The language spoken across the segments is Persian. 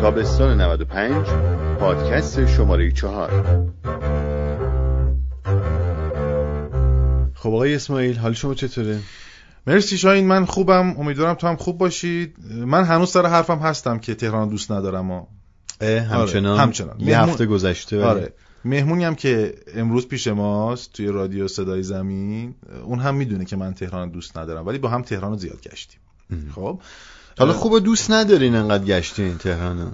تابستان 95 پادکست شماره 4. خب آقای اسماعیل، حال شما چطوره؟ مرسی شاهین، من خوبم، امیدوارم تو هم خوب باشید. من هنوز سر حرفم هستم که تهران دوست ندارم. همچنان یه هفته گذشته. آره، مهمونی هم که امروز پیش ماست توی رادیو صدای زمین، اون هم میدونه که من تهران دوست ندارم، ولی با هم تهران رو زیاد گشتیم. خب حالا خوبه دوست ندارین انقدر گشتین تهرانو.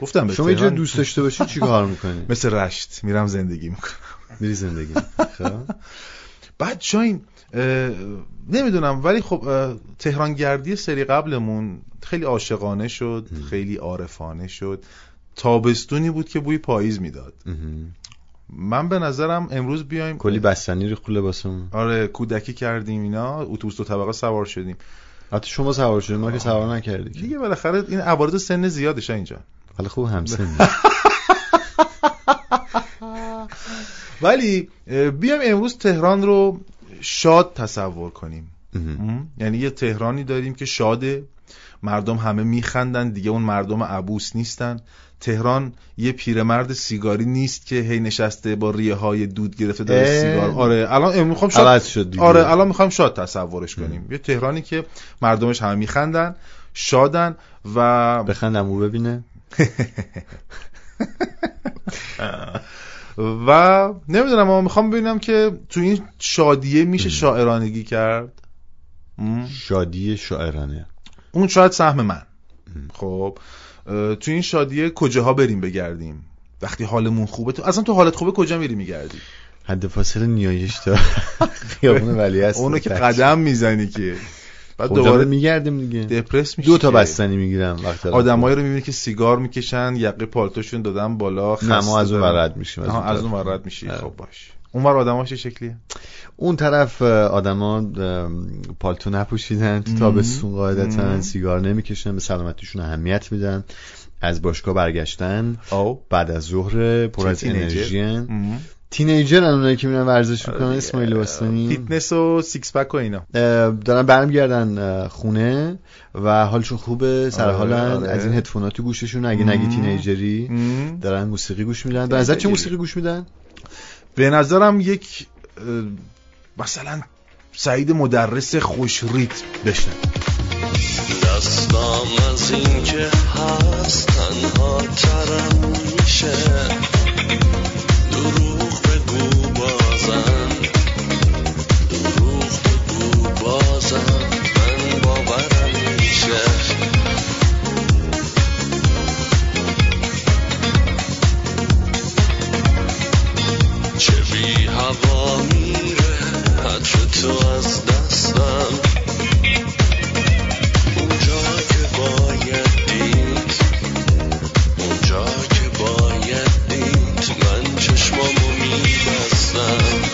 گفتم به شما اینجا دوست داشته باشی چی کار میکنی؟ مثل رشت میرم زندگی میکنم. میری زندگی. خب بعد شاین نمیدونم، ولی خب تهران گردی سری قبلمون خیلی عاشقانه شد، خیلی عارفانه شد. تابستونی بود که بوی پاییز میداد. من به نظرم امروز بیایم کلی بستنی ریخت لباسمون. آره، کودکی کردیم اینا، اتوبوس دو طبقه سوار شدیم. حتی شما سوار شدیم، ما که سوار نکردیم دیگه. بالاخره این عوارض سن زیادشه اینجا. حالا خوب همسن. ولی بیام امروز تهران رو شاد تصور کنیم. یعنی یه تهرانی داریم که شاده، مردم همه میخندن دیگه، اون مردم عبوس نیستن. تهران یه پیرمرد سیگاری نیست که هی نشسته با ریه های دود گرفته داره سیگار. آره الان میخوام شاد. آره الان میخوام شاد تصورش کنیم. یه تهرانی که مردمش همه میخندن، شادن و بخندم او ببینه. و نمیدونم، اما میخوام ببینم که تو این شادیه میشه شاعرانگی کرد. شادیه شاعرانه، اون شاید سهم من. خب تو این شادیه کجاها بریم بگردیم وقتی حالمون خوبه؟ تو اصلا تو حالت خوبه کجا میری میگردی؟ حد فاصله نیایش تا خیابون ولیعصر، اونو که قدم میزنی که بعد دوباره میگردیم دیگه، دپرس میشی. دو تا بستنی میگیرم، وقتی آدمایی رو میبینی که سیگار میکشن، یقه پالتوشون دادن بالا، خما از اون رد میشیم. از اون رد میشی. خب باش، اونور آدماش چه شکلیه؟ اون طرف آدما پالتو نپوشیدن تو تابستون، قاعدتا سیگار نمیکشن، به سلامتیشون اهمیت میدن. از باشگاه برگشتن بعد از ظهر پر از انرژی، تینیجرن اونایی که میرن ورزش میکنن. اسماعیل باستانی فیتنس و سیکس پک و اینا، دارن برمیگردن خونه و حالشون خوبه، سرحالن. از این هدفونا تو گوششون، اگه نگی تینیجری، دارن موسیقی گوش میدن. به نظر چه موسیقی گوش میدن؟ به نظرم یک مثلا سعید مدرس خوش ریتم بشنن. دستام از این که هست تنها ترم میشه، دروغ بگو بازم، دروغ بگو بازم، من باورم میشه. چه بی هوا میره عطر تو از دستم، اونجا که باید دید، اونجا که باید دید، من چشمامو میبستم.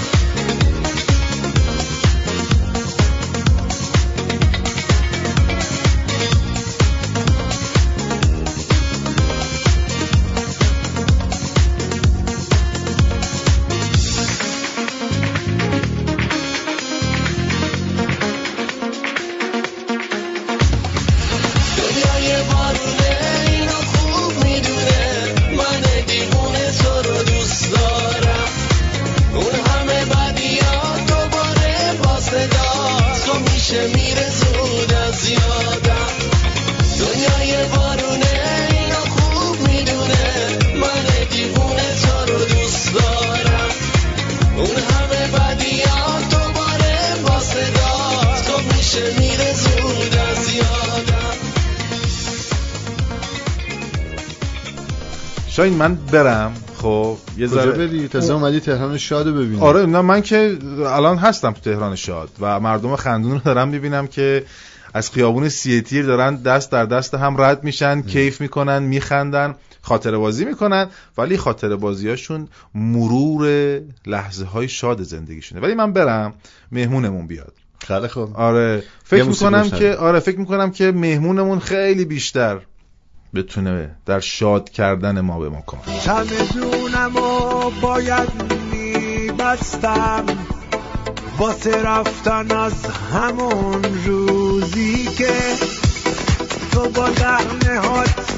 شاید من برم. خب یه ذره بری تازه اومدی تهران شادو ببینی. آره نه، من که الان هستم تو تهران شاد و مردم خندون رو دارم میبینم که از خیابون سیه تیر دارن دست در دست هم رد میشن، کیف میکنن، میخندن، خاطره بازی میکنن، ولی خاطره بازیاشون مرور لحظه های شاد زندگیشونه. ولی من برم مهمونمون بیاد. خیلی خوب. آره فکر میکنم که مهمونمون خیلی بیشتر بتونه در شاد کردن ما به ما کن. تن جونمو باید میبستم واسه رفتن از همون روزی که تو با دهنهات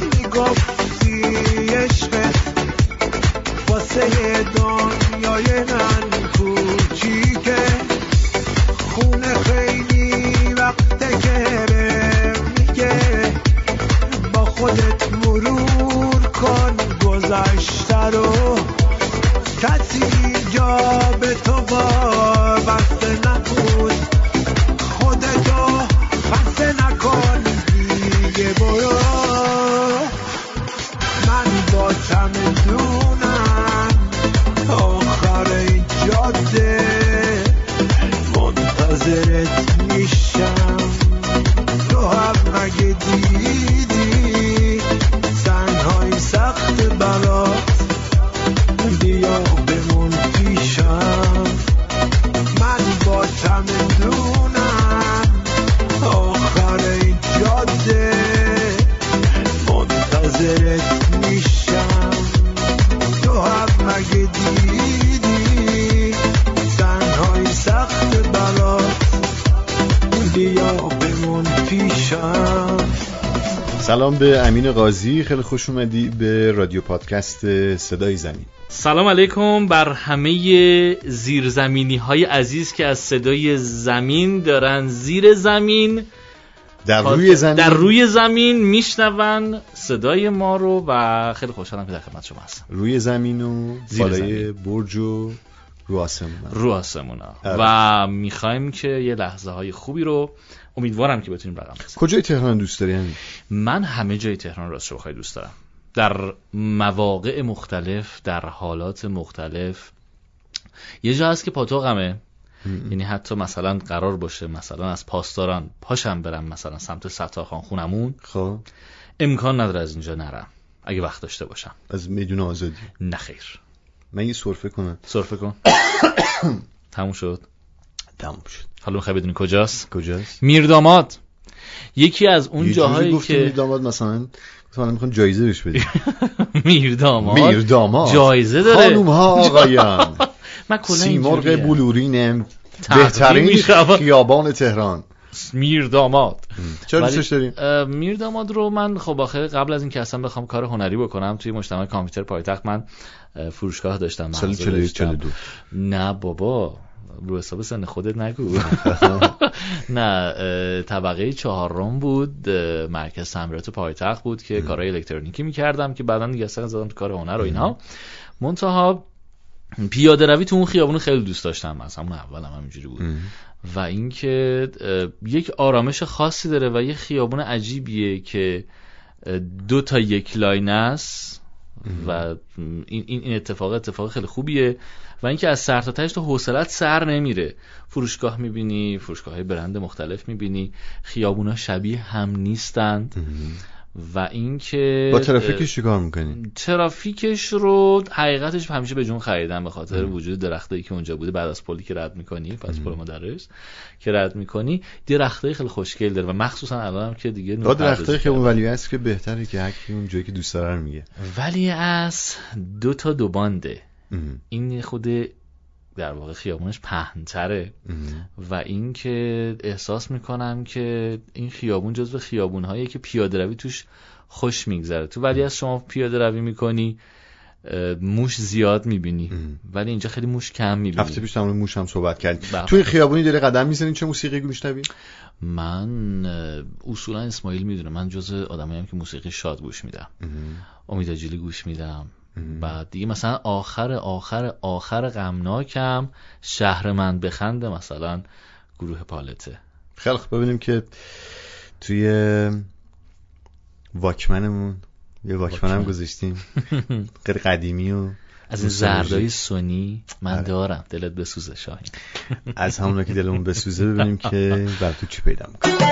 خودت مرور کن گذشته رو، کسی جا به تو وابسته نبود، خودتو بسته نکن دیگه، برو. من با چمدونم تا آخر این جاده منتظرت میشم، تو هم مگه دیدی سنهای سخت برات، بیا بمون پیشم. من با چمدونم آخر این جاده منتظرت میشم، تو هم مگه دیدی سنهای سخت برات، بیا بمون پیشم. سلام به امین قاضی، خیلی خوش اومدی به رادیو پادکست صدای زمین. سلام علیکم بر همه زیرزمینی های عزیز که از صدای زمین دارن زیر زمین در روی زمین میشنون صدای ما رو، و خیلی خوشحالم که در خدمت شما هستم. روی زمین و بالای برج و رو آسمونا و میخوایم که یه لحظه های خوبی رو امیدوارم که بتونیم رقم بزنیم. کجای تهران دوست داری همین؟ من همه جای تهران راست رو خیلی دوست دارم، در مواقع مختلف، در حالات مختلف. یه جا هست که پاتوقمه، یعنی حتی مثلا قرار باشه مثلا از پاسداران پاشم برم مثلا سمت ستارخان خونمون، خب امکان نداره از اینجا نرم اگه وقت داشته باشم. از میدون آزادی؟ نه خیر، من یه سرفه کن تموم شد. حالا میخوای بدونی کجاست؟ میرداماد، یکی از اون جاهایی که میرداماد مثلا مثلا میخوان جایزه بهش بدیم. میرداماد جایزه داره. خانم ها آقایان، من کلا سیمرغ بلورینم، بهترین خیابان تهران، میرداماد. چرا دوستش داریم؟ میرداماد رو من خب آخه قبل از این که اصلا بخوام کار هنری بکنم توی مجتمع کامپیوتر پایتخت من فروشگاه داشتم. سال 42؟ نه بابا، رو حساب سن خودت نگو. نه طبقه 4 بود، مرکز تمرینات پایتخت بود که کارهای الکترونیکی میکردم که بعداً دیگه اصلا زدم تو کار هنر و اینها. منتها پیاده روی تو اون خیابون خیلی دوست داشتم، از همون اولم همینجوری بود. و اینکه یک آرامش خاصی داره و یه خیابون عجیبیه که 2 تا 1 لاین است و این اتفاق خیلی خوبیه. و اینکه از سر تا تهش تو حوصله‌ات سر نمیره، فروشگاه میبینی، فروشگاه‌های برند مختلف میبینی، خیابونا شبیه هم نیستند. و اینکه با ترافیکش چیکار میکنی؟ ترافیکش رو حقیقتش همیشه به جون خریدم به خاطر وجود درختایی که اونجا بوده. بعد از پلی که رد میکنی، پس پل مدرس که رد میکنی، درختای خیلی خوشگل داره و مخصوصا الانم که دیگه نور درختایی که اون ولیعصر که بهتره که هرکی اون جایی که دوست داره میگه. ولیعصر 2 تا 2 بانده، این خود در واقع خیابونش پهن‌تره. و این که احساس میکنم که این خیابون جزو خیابون‌هایی که پیاده روی توش خوش میگذره. تو ولی از شما پیاده روی میکنی موش زیاد میبینی، ولی اینجا خیلی موش کم میبینی. هفته پیش تمام موش هم صحبت کردیم. تو این خیابونی داره قدم میزنی چه موسیقی میشنوی؟ من اصولا اسماعیل میدونه من جزو آدمایم که موسیقی شاد گوش میدم، امید جلی گوش میدم. بعد دیگه مثلا آخر غمناکم شهر من بخنده مثلا گروه پالته. خیلی خوب، ببینیم که توی واکمنمون یه واکمنم گذاشتیم خیلی قدیمی و از این زردای سونی من دارم. دلت بسوزه شاهین. از همون که دلمون بسوزه ببینیم که برای تو چی پیدا میکنم.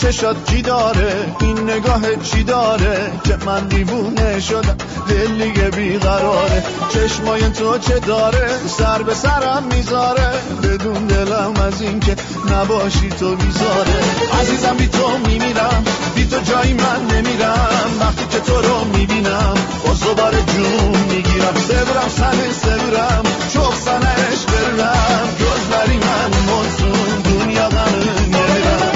چشات چی داره، این نگاه چی داره که من دیوونه شدم، دل دیگه بیقراره، چشمای تو چه داره، سر به سرم میذاره، بدون دلم از این که نباشی تو بیزاره. عزیزم بی تو میمیرم، بی تو جایی من نمیرم، وقتی که تو رو میبینم باز دوباره جون میگیرم، سبرم سنه سبرم چوب سنه عشق برم، گل بری من منسون دنیا غمه نمیرم.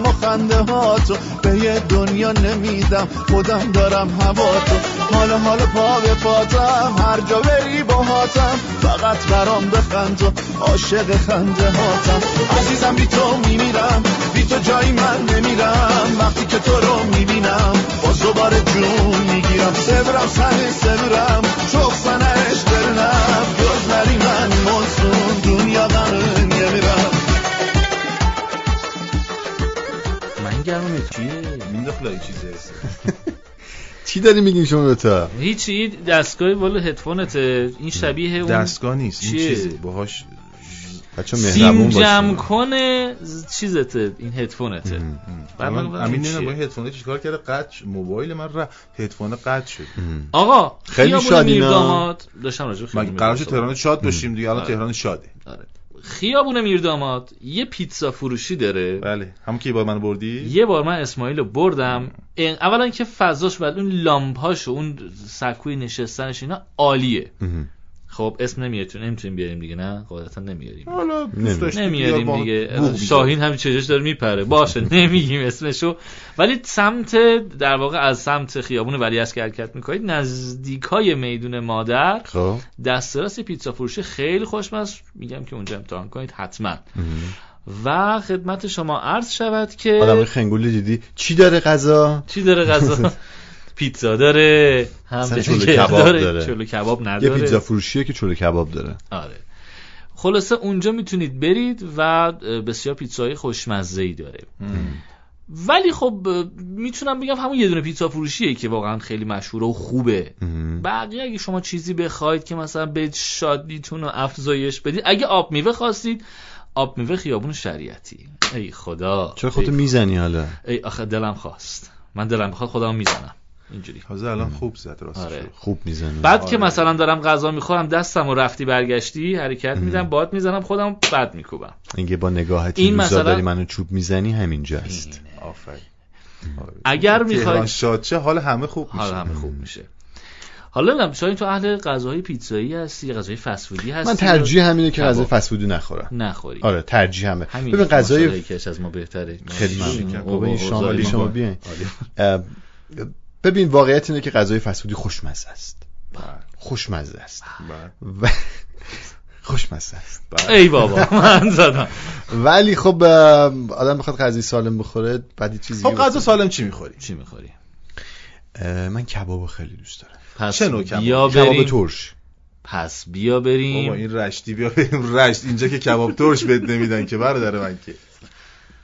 میسازم و خنده ها تو به یه دنیا نمیدم، خودم دارم هوا تو. حالا پا به پاتم، هر جا بری با هاتم، فقط برام بخند و عاشق خنده هاتم. عزیزم بی تو میمیرم، بی تو جایی من نمیرم، وقتی که تو رو میبینم باز دوباره جون میگیرم. سبرم سنه سبرم چوخ سنهش درنم، گرز نری من منسون دنیا من نمیرم. من گرمه چی؟ میندخلا یه چیزه چی داری میگیم شما دوتا؟ هیچی، دستگاه بالا هدفونته. این شبیه اون دستگاه نیست، این چیزه باهاش سیم جمع کنه چیزته، این هدفونته. امین نمیدونم با هدفونه چیکار کرده، قطع موبایل من را هدفونه قطع شد. آقا خیلی شاد میرداماد داشتم راجع خیلی من قرارش تهران شاد باشیم دیگه، الان تهران شاده. آره خیابون میرداماد یه پیتزا فروشی داره. بله همون که یه بار من بردی، یه بار من اسماعیل رو بردم. اولا که فضاش بعد اون لامپاش و اون سکوی نشستنش اینا عالیه. خب اسم نمیتونیم بیاریم دیگه، نه قاعدتا نمیاریم، حالا نمیاریم دیگه. شاهین همین چجاش داره میپره، باشه نمیگیم اسمشو. ولی سمت در واقع از سمت خیابون ولیعصر که حرکت میکنید نزدیکای میدون مادر دست راست پیتزا فروشی خیلی خوشمزه، میگم که اونجا امتحان کنید حتما. و خدمت شما عرض شود که آدم خنگولی دیدی چی داره غذا؟ پیتزا داره، هم چلو کباب داره، چلو کباب نداره، یه پیتزا فروشیه که چلو کباب داره. آره خلاصه اونجا میتونید برید و بسیار پیتزای خوشمزه‌ای داره. ولی خب میتونم بگم همون یه دونه پیتزا فروشیه که واقعا خیلی مشهوره و خوبه. بقیه اگه شما چیزی بخواید که مثلا به شادیتون رو افزایش بدید، اگه آب میوه خواستید، آب میوه خیابون شریعتی. ای خدا چرا خودت میزنی حالا؟ ای آخه دلم خواست، من دلم بخواد خودم میزنم اینجوری. حاضر الان خوب زد راستش. آره. خوب میزنم. بعد آره. که مثلا دارم غذا میخورم دستمو رفتی برگشتی حرکت میدم، باد میزنم خودم بد میکوبم. اینگه با نگاهت این روزا داری منو چوب میزنی، همینجاست. آفرین. اگر میخوای شادشه حال همه خوب میشه. حال همه خوب میشه. حالا شاید تو اهل غذاهای پیتزایی هستی، غذاهای فست فودی هستی؟ من ترجیح همینه که غذای فست فودی نخورم. نخوری. آره ترجیح همه. ببین غذای کیش از ما بهتره. خیلی خوبه. شامالی شما بیاین. ببین واقعیت اینه که غذای فست فودی خوشمزه است. خوشمزه است. و خوشمزه است. ای بابا من زدم. ولی خب آدم بخواد غذای سالم بخوره بعد چیزی. خب غذا سالم چی میخوری؟ من کبابو خیلی دوست دارم. پس بیا بریم کباب ترش. پس بیا بریم بابا این رشتی، بیا بریم رشت اینجا که کباب ترش بد نمیدن که برادر من. که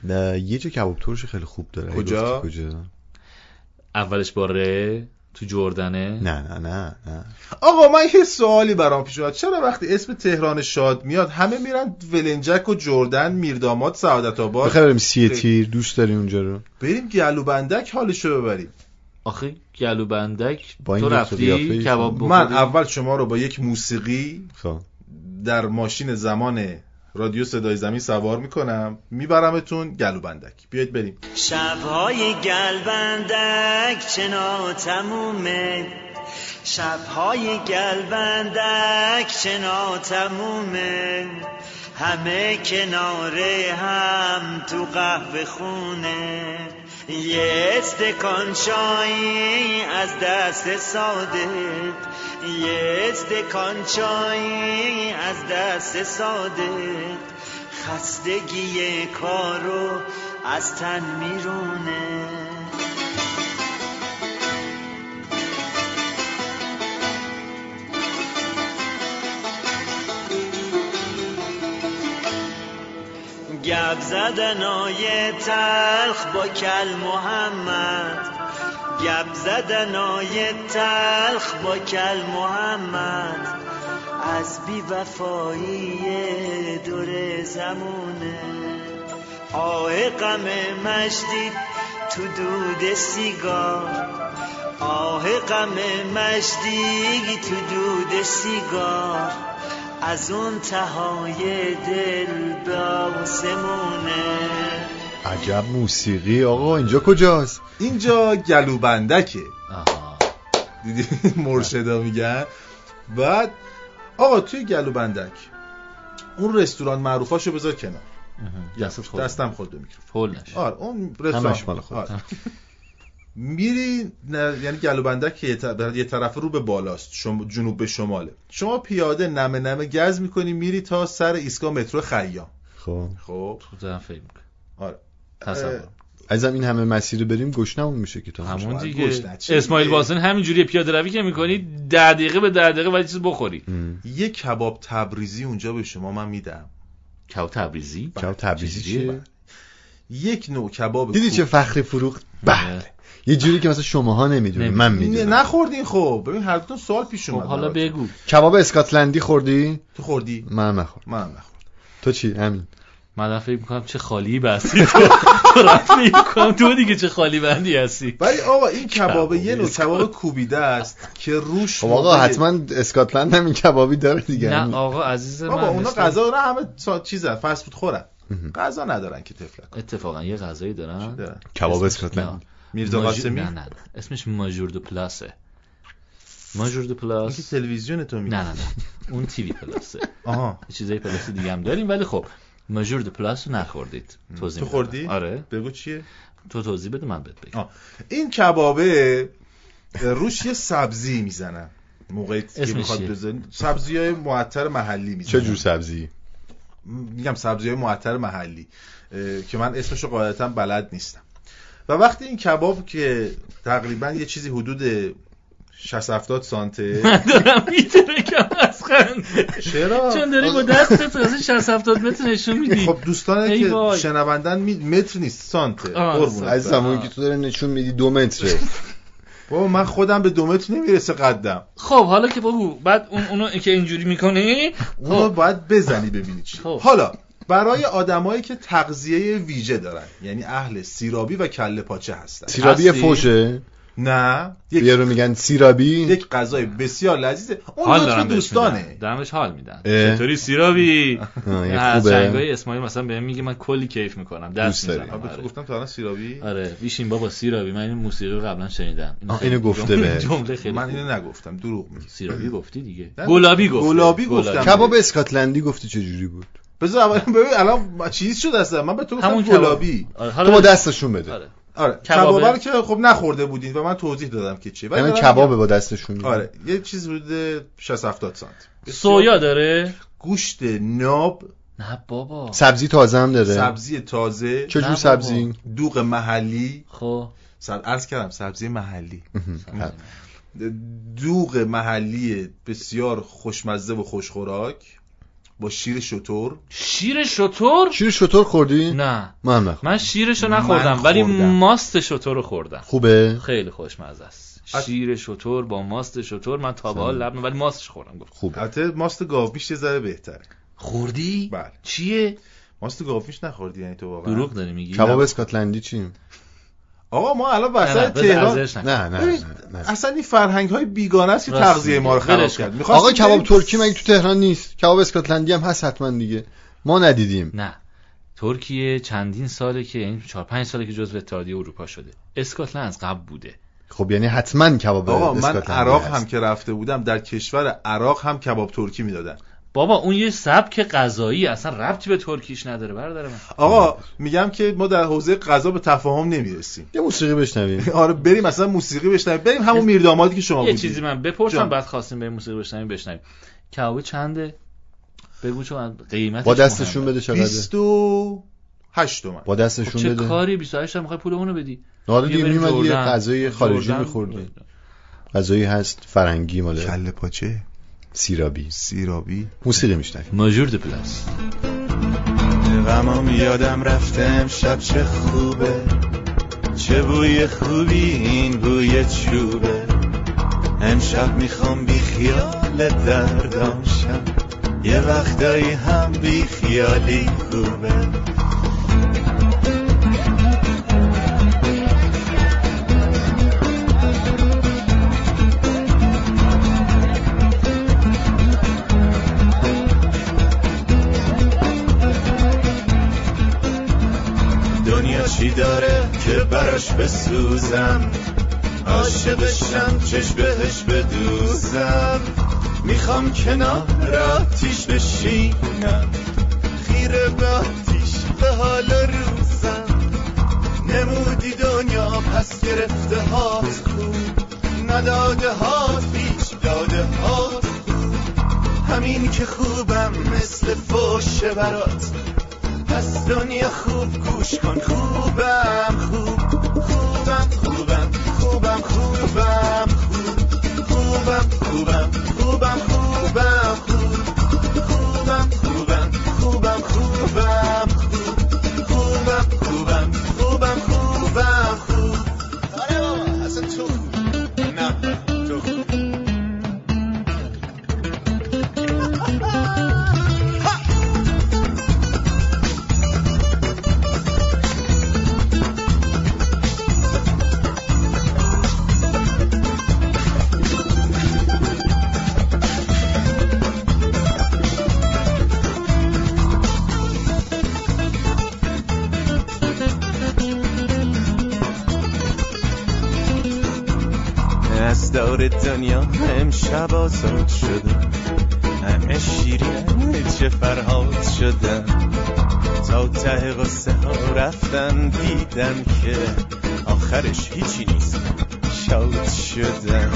نه یه جا کباب ترش خیلی خوب داره. کجا؟ اولش باره تو جردنه؟ نه آقا من یه سوالی برام پیش اومد، چرا وقتی اسم تهران شاد میاد همه میرن ولنجک و جردن، میرداماد، سعادت آباد؟ بخیر بریم سیه تیر، دوست داری اونجا رو؟ بریم گلوبندک حالشو ببریم. آخه گلوبندک تو رفتی کباب بخوری؟ من اول شما رو با یک موسیقی در ماشین زمان رادیو صدای زمین سوار میکنم، میبرمتون گلوبندک. بیایید بریم. شبهای گلوبندک چه ناتمومه، شبهای گلوبندک چه ناتمومه، همه کناره هم تو قهوه خونه، یه استکان چایی از دست صادق، یه استکان چایی از دست صادق، خستگی کارو از تن میرونه. گپ زدنای تلخ با کل محمد، گپ زدنای تلخ با کل محمد، از بی وفایی دور زمونه. آه غم مجدی تو دود سیگار، آه غم مجدی تو دود سیگار، از اون تهای دل به آسمونه. عجب موسیقی. آقا اینجا کجاست؟ اینجا گلوبندکه. دیدی مرشدا میگن. بعد آقا توی گلوبندک اون رستوران معروفاشو بذار کنار، یاسف دستم خورد به میکروفون. آره اون رسانش مال خودت. میری یعنی گلوبندک یه طرف رو به بالاست، جنوب به شماله. شما پیاده نمه نمه گز میکنی میری تا سر ایستگاه مترو خیام. خب تو دفعه فکر می‌کنم. آره. تصور. عزیزم این همه مسیر رو بریم گشنمون میشه که تو همون دیگه اسماعیل باستانی همینجوری پیاده روی که میکنی 10 دقیقه به 10 دقیقه ولی چیز بخوری. یه کباب تبریزی اونجا به شما من میدم. کباب تبریزی؟ کباب تبریزی چیه؟ یک نوع کباب. دیدی چه فخر فروخت؟ بله. یه جوری که مثلا شماها نمیدونید من میدونم. نخوردین خب. ببین هر دوتون سوال پیش اومد. خب حالا بگو. کباب اسکاتلندی خوردی؟ تو خوردی؟ من نخوردم. تو چی؟ همین. من فکر می‌کنم چه خالی بستی تو رفت می‌کنم تو دیگه چه خالی بندی هستی. ولی آقا این کباب یه نوع کباب کوبیده است که روش آقا حتما اسکاتلند هم این کبابی داره دیگه. نه آقا عزیز من بابا اونا غذا را همه چیزا فست فود خورن، غذا ندارن که تفلک. اتفاقا یه غذایی دارن کباب اسکاتلند میرزا قاسمی اسمش ماژور دو پلاسه. ماژور دو پلاس این تلویزیون تو میگی؟ نه اون تیوی پلاسه. آها چیزای پلاس دیگه هم داریم ولی خب ماژور دو پلاس رو نخوردید. تو خوردی؟ آره. بگو چیه؟ تو توضیح بده من بهت بگم. این کبابه روش یه سبزی میزنن موقعی که میخواد بزنن. سبزیای معطر محلی میزنن. چه جور سبزی؟ میگم سبزیای معطر محلی که من اسمشو غالبا بلد نیستم. و وقتی این کباب که تقریبا یه چیزی حدود 60-70 سانته من دارم میترکم از خنده. چرا؟ چون داری با دستت از 60-70 متر نشون میدی. خب دوستانه که شنوندن متر نیست سانته. عزیزم اون که تو داره نشون میدی 2 متره. بابا من خودم به 2 متر نمیرسه قدم. خب حالا که بابا بعد اونو که اینجوری میکنی اونو باید بزنی ببینی چی. حالا برای آدمایی که تغذیه ویژه دارن یعنی اهل سیرابی و کله پاچه هستن. سیرابی فوشه؟ نه یه رو میگن سیرابی، یک غذای بسیار لذیذه. اون لطف دوستانه دمش حال میدن. چطوری سیرابی؟ از چنگای اسماعیل مثلا بهم میگه من کلی کیف میکنم دست میزنم. آره گفتم تو الان سیرابی. آره ویشین بابا سیرابی. من این موسیقی رو قبلا شنیدم. اینو گفته به جمله خیلی من اینو نگفتم دروغ میگی. سیرابی گفتی دیگه. گلابی گفتم. کباب اسکاتلندی گفتی چه جوری بود؟ بذار ببین الان چیز شد اصلا. من به تو گفتم گلابی تو با دستشون بده. آره کباب رو که خب نخورده بودین و من توضیح دادم که چیه. ولی کباب با دستشون. آره یه چیز حدود 60-70 سانت. سویا داره؟ گوشت ناب. نه بابا. سبزی تازه هم داره. سبزی تازه. چه جور سبزی؟ دوغ محلی. خب عرض کردم سبزی محلی. دوغ محلی بسیار خوشمزه و خوشخوراک با شیر شتر. شیر شتر؟ شیر شتر خوردی؟ نه من شیرشو نخوردم ولی ماست شتر رو خوردم. خوبه؟ خیلی خوشمزه است. شیر شتر با ماست شتر من تا به حال لبم ولی ماستش خوردم. خوبه. البته ماست گاومیش یه ذره بهتره. خوردی؟ بله. چیه؟ ماست گاومیش نخوردی یعنی تو واقعا دروغ داری میگی؟ کباب اسکاتلندی چیم؟ آقا ما الان وسط تهران نه اصلا این فرهنگ‌های بیگانه است که تغذیه ما رو خراب کرد. آقا کباب ترکی مگه تو تهران نیست؟ کباب اسکاتلندی هم هست حتما دیگه. ما ندیدیم. نه ترکیه چندین ساله که این 4-5 ساله که جزو اتحادیه اروپا شده. اسکاتلند از قبل بوده. خب یعنی حتما کباب اسکاتلندی. آقا من عراق هم که رفته بودم در کشور عراق هم کباب ترکی میدادن. بابا اون یه سبک غذایی اصلا ربطی به ترکیش نداره برادر من. آقا میگم که ما در حوزه غذا به تفاهم نمیرسیم. یه موسیقی بشنویم. آره بریم اصلا موسیقی بشنویم. بریم همون میردامادی که شما بودید. یه چیزی من بپرسم بعد خواستیم بریم موسیقی بشنویم. کباب چنده؟ بگو چون قیمتش با دستشون بده چقدره؟ 28 تومن. با دستشون بده. چه کاری 28 تا میخوای پولمون بدی؟ ناله دیدیم یه غذای خارجی می‌خوردیم. غذایی هست فرنگی مال کله پاچه. سیرابی موسیقی میشنویم. ماژور دو پلاس. غمام یادم رفتم شب چه خوبه چه بوی خوبی این بوی چوبه امشب میخوام بی خیال دردم شم یه وقتایی هم بی خیالی خوبه. چی داره که براش بسوزم عاشقشم چش بهش بدوزم میخوام کنار آتیش بشینم خیره به آتیش گرفته حال روزم، نمودی دنیا پس گرفته هات کو، نداده هات بیچ داده هات، همین که خوبم مثل فوش برات، پس دنیا خوب گوش کن، خوبم خوب خوبم خوبم خوبم خوبم خوبم خوبم خوبم خوبم خوبم خوبم خوبم خوبم خوبم خوبم خوبم خوبم خوب. آره بابا اصلا تو نه تو دور دنیا امشب آزاد شدم، همه شیرین چه فرهاد شدم، تا ته غصه ها رفتم، دیدم که آخرش هیچی نیست، شاد شدم.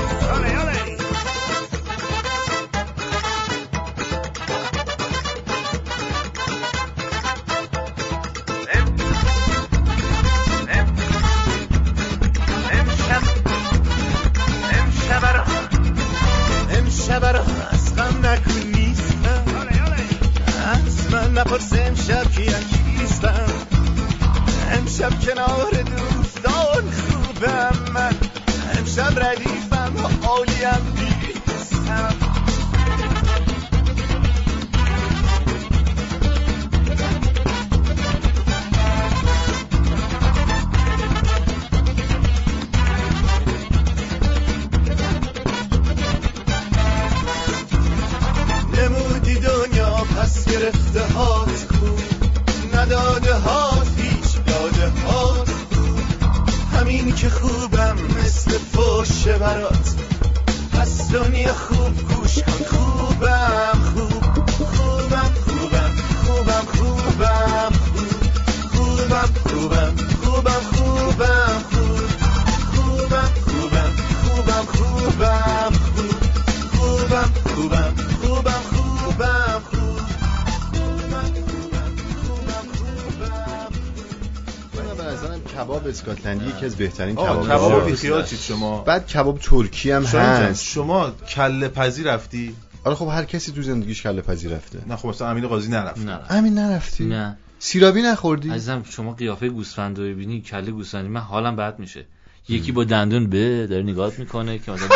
اسکاتلندی یکی از بهترین کباب بیخیال چید شما. بعد کباب ترکی هم هست. شما کله پزی رفتی؟ آره خب هر کسی تو زندگیش کله پزی رفته. نه خب اصلا امین قاضی نرفت. امین نرفتی؟ نه. سیرابی نخوردی؟ عزیزم شما قیافه گوسفند رو ببینی، کله گوسفندی، من حالم بد میشه. یکی با دندون به داره نگاهت میکنه که مثلا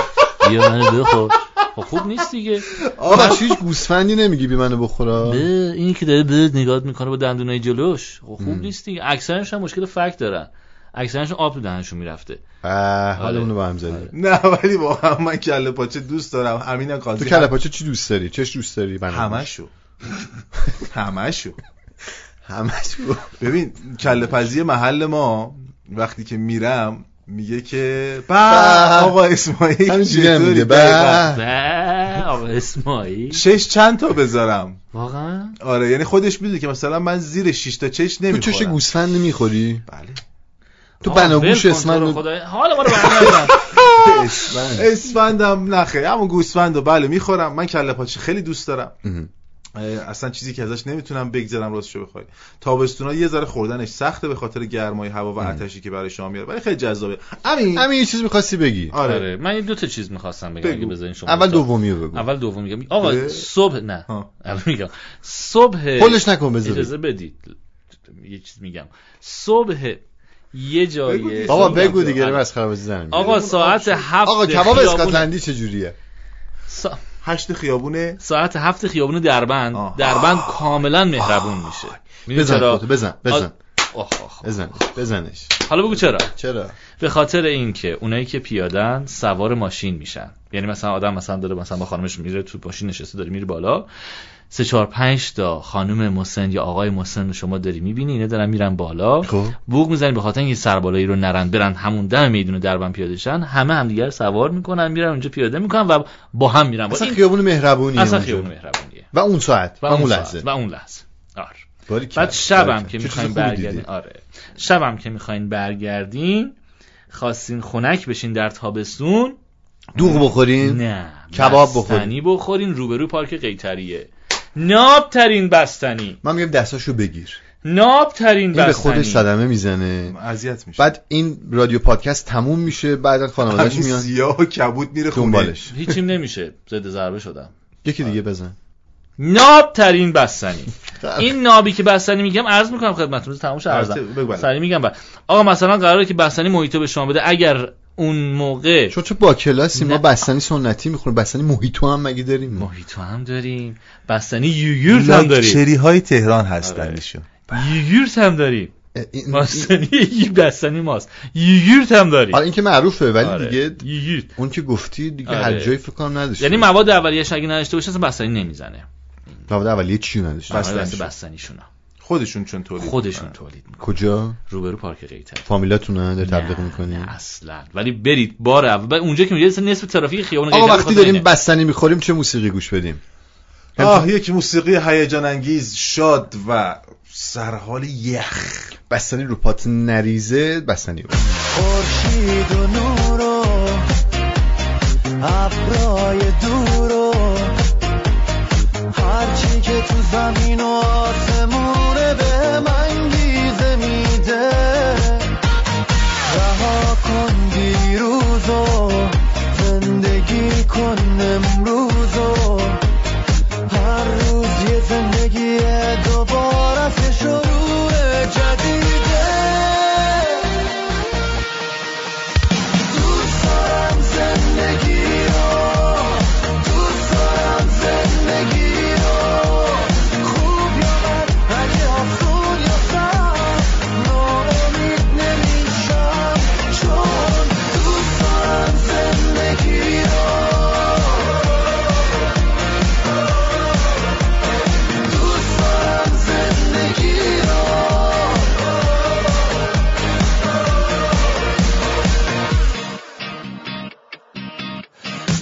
بیا منو بخور. خوب نیست دیگه. آخه هیچ گوسفندی نمیگی بی منو بخورا. به اینی که داره به نگاهت میکنه با دندونای جلوش، خوب نیست دیگه. اکثرش هم مشکل فک دارن. اکثرشون آب تو دهنشون میرفته. حالمونو با هم زدی. نه ولی واقعا من کله پاچه دوست دارم. امین قاضی تو کله پاچه چی دوست داری؟ چش دوست داری؟ من همشو. ببین کله پزی محل ما وقتی که میرم میگه که آقا اسماعیل چطوری؟ آقا اسماعیل چش چند تا بذارم واقعا؟ آره یعنی خودش میدونه که مثلا من زیر 6 تا چش نمیخورم. تو چش گوسفند نمیخوری؟ بله. تو بناگوش اسمن خدای حالا ما رو برنامه اسمن اسفندم نخه، همون گوسفندو بله میخورم. من کله پاچه خیلی دوست دارم، اصلا چیزی که ازش نمیتونم بگذرم راستشو بخوای. تابستونا یه ذره خوردنش سخته به خاطر گرمای هوا و آتشی که برای شما میاره، ولی خیلی جذابه. همین یه چیز می‌خواستی بگی؟ آره من یه دو تا چیز می‌خواستم بگم اگه بذارین شما. اول دومیو بگو. اول دوم میگم آقا صبح نه الان میگم صبح خودش نکن بذار اجازه بدید یه چیز میگم. صبح یه جایی بابا بگو دیگه مسخره بازی زنم. آقا ساعت 7 آقا کباب اسکاتلندی چه جوریه؟ 8 خیابونه ساعت 7 خیابون دربند کاملا مهربون میشه. بزنش. حالا بگو چرا؟ به خاطر اینکه اونایی که پیادن سوار ماشین میشن. یعنی مثلا آدم مثلا داره مثلا با خانمش میره تو ماشین نشسته داره میره بالا، 3-4-5 تا خانم مسن یا آقای مسن رو شما داری میبینی اینا دارن میرن بالا، بوق میزنن به خاطر اینکه سربالایی رو نرن برن همون دم میدون دربند پیاده شن، همه دیگه سوار میکنن میرن اونجا پیاده میکنن و با هم میرن. اصلا خیابون مهربونیه و اون ساعت و اون لحظه. آره بعد شبم که میخواین برگردین، آره شبم که میخواین برگردین خواستین خنک بشین در تابستون، دوغ بخورین، نه کباب بخورین، بستنی بخورین روبرو پارک قیطریه، نابترین بستنی، من میگم دستاشو بگیر، نابترین بستنی، به خودش صدمه میزنه، اذیت میشه. بعد این رادیو پادکست تموم میشه، بعد خانواده‌اش میان سیاه و کبود میره خونه، هیچیم نمیشه، زده ضربه شدم. یکی دیگه بزن. نابترین بستنی. این نابی که بستنی میگم عرض میکنم خدمتتون، تمومش عرضم سری میگم. آقا مثلا قراره که بستنی محیطو به شما بده، اگر اون موقع چون با کلاسی ما بستنی سنتی میخوریم، بستنی محیطو هم مگه داریم؟ محیطو هم داریم، بستنی یوگورت هم داریم، شری های تهران هستنشون، یوگورت هم داریم، بستنی بستنی ماست، یوگورت هم داریم. آره این که معروفه، ولی آره. دیگه یوگورت اون که گفتی دیگه آره. هر جایی فکر کنم نداشت، یعنی مواد اولیه‌اش اگه نداشته باشه اصلا بستنی نمیزنه. مواد اولیه چی نداشته؟ بستنیشونا خودشون چون تولید، خودشون تولید میکنن. کجا؟ روبرو پارک قیطریه. فامیلاتونه در تبلیغ میکنین؟ نه اصلا، ولی برید بار اول اونجا که میگه نصف ترافیک خیابون قیطریه. آقا وقتی داریم بستنی میخوریم چه موسیقی گوش بدیم؟ یک موسیقی هیجان انگیز، شاد و سرحال یخ. بستنی رو پات نریزه، بستنی بود. خورشید و نور و ابرای دور و هر چی که تو زمین و آسمونه به من گیزه میده، رها کن دیروز و زندگی کن امروز و هر روز یه زندگی دوباره سه شروع جدیده. دوست دارم زندگی رو، دوست دارم زندگی رو، خوب یا بد، اگه افسون یا سخت ناامید نمیشم، چون دوست دارم زندگی رو.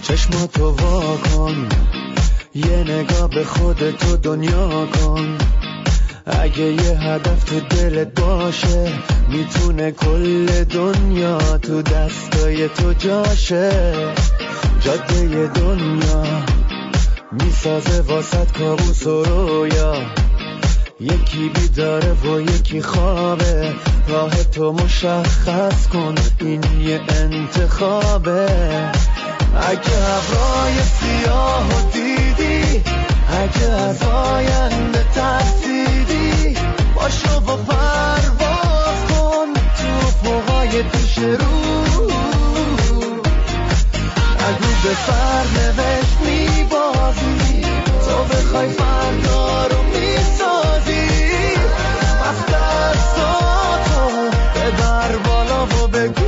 چشماتو وا کن، یه نگاه به خودت و دنیا کن، اگه یه هدف تو دلت باشه میتونه کل دنیا تو دستای تو جاشه. جاده دنیا میسازه واسط کابوس و رویا، یکی بیداره و یکی خوابه، راه تو مشخص کن، این یه انتخابه. اگه ابرای سیاهو دیدی، اگه از آینده ترسیدی، باشو و پرواز کن تو فوقای پیش رو، اگه به سرنوشت میبازی تو بخوای فردا رو میسازی، پس درستاتو ببر بالا و بگو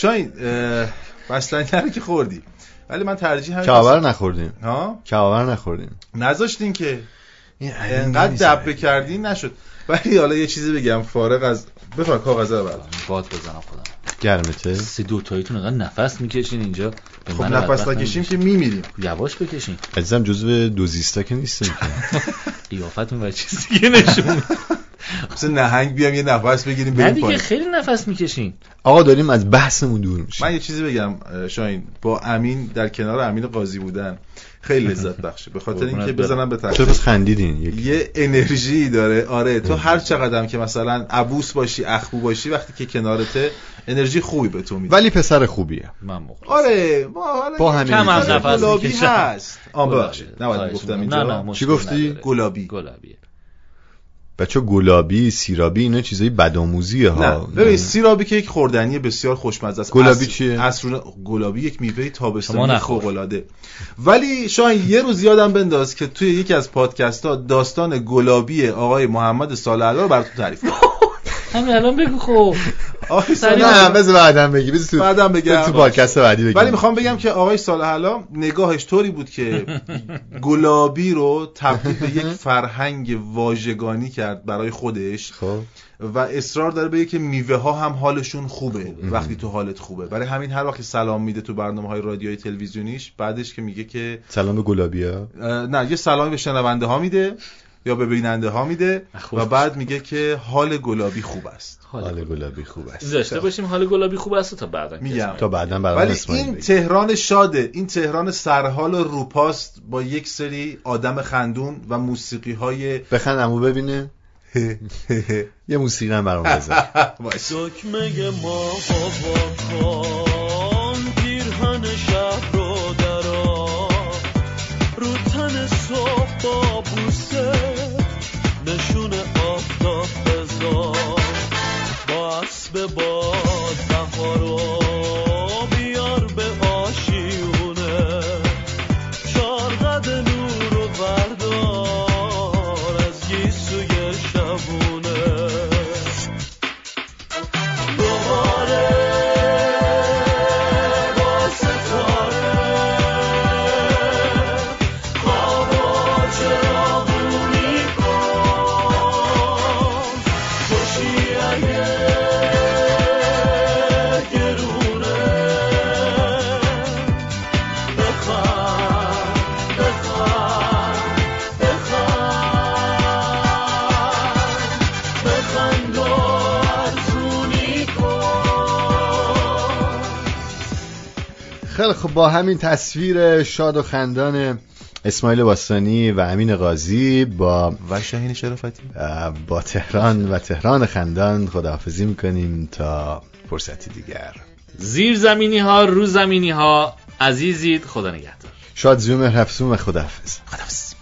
شاید مثلا نره که خوردی، ولی من ترجیح همین کباب نخوردیم، ها کباب نخوردیم، نذاشتین که اینقدر دبه کردین نشد. ولی حالا یه چیزی بگم فارغ از بفرمایید کاغذ رو بعد باد بزنم خودم گرمته، سی دو تاییتون انقدر نفس میکشین اینجا. خب نفس نکشیم که میمیریم، یواش بکشین عزیزم، جزو دوزیستا که نیستیم که قیافتون و چیزی که نشون مثلا نهنگ بیام یه نفس بگیریم بریم پایین، دیگه خیلی نفس میکشین. آقا داریم از بحثمون دور میشیم. من یه چیزی بگم شاهین، با امین در کنار امین قاضی بودن خیلی لذت بخشه، به خاطر اینکه بزنم به تخت بس خندیدین، یه انرژی داره. آره تو هر چقدرم که مثلا عبوس باشی، اخبو باشی، وقتی که کنارته انرژی خوبی به تو میده، ولی پسر خوبیه. من مخلص. آره با همین کم از نفس میکشم. آم ببخشید نباید گفتم اینجا. چی گفتی؟ گلابی. بچه گلابی، سیرابی، اینا چیزای بدآموزیه ها. ببین سیرابی که یک خوردنی بسیار خوشمزه است. گلابی چیه؟ گلابی یک میوه تابستانی فوق‌العاده. ولی شاید یه روز یادم بنداز که توی یکی از پادکست‌ها داستان گلابی آقای محمد صالحی رو براتون تعریف کنم. همین الان بگو خب. نه بذار بعدم بگی. بعدم بگم تو پادکست بعدی بگم. ولی میخوام بگم که آقای صالحی نگاهش طوری بود که گلابی رو تبدیل به یک فرهنگ واژگانی کرد برای خودش. خب و اصرار داره بگه که میوه ها هم حالشون خوبه وقتی تو حالت خوبه. برای همین هر وقت سلام میده تو برنامه‌های رادیویی تلویزیونیش بعدش که میگه که سلام گلابی‌ها، نه یه سلامی به شنونده ها میده یا به بیننده ها میده و بعد میگه که حال گلابی خوب است. حال گلابی خوب است. داشته باشیم حال گلابی خوب است تا بعدن میگم تا بعدن برای اسماعیل. ولی این تهران شاده، این تهران سرحال و روپاست با یک سری آدم خندون و موسیقی های بخندمو ببینه. یه موسیقی هم برام بذار. دکمه ما بابا کن پیرهن شب رو درا رو تن صبح با بوسه نشون آفتاب بذار با عصب باد بهارو بیار به آشیونه چار قد نور و بردار از گیسوی شبونه خب با همین تصویر شاد و خندان اسماعیل باستانی و امین قاضی با و شهین شرافتی با تهران و تهران خندان خداحافظی میکنیم تا فرصتی دیگر. زیر زمینی ها، رو زمینی ها، عزیزید، خدا نگهدار. شاد زیوم هرفسون و خداحافظ. خداحافظ.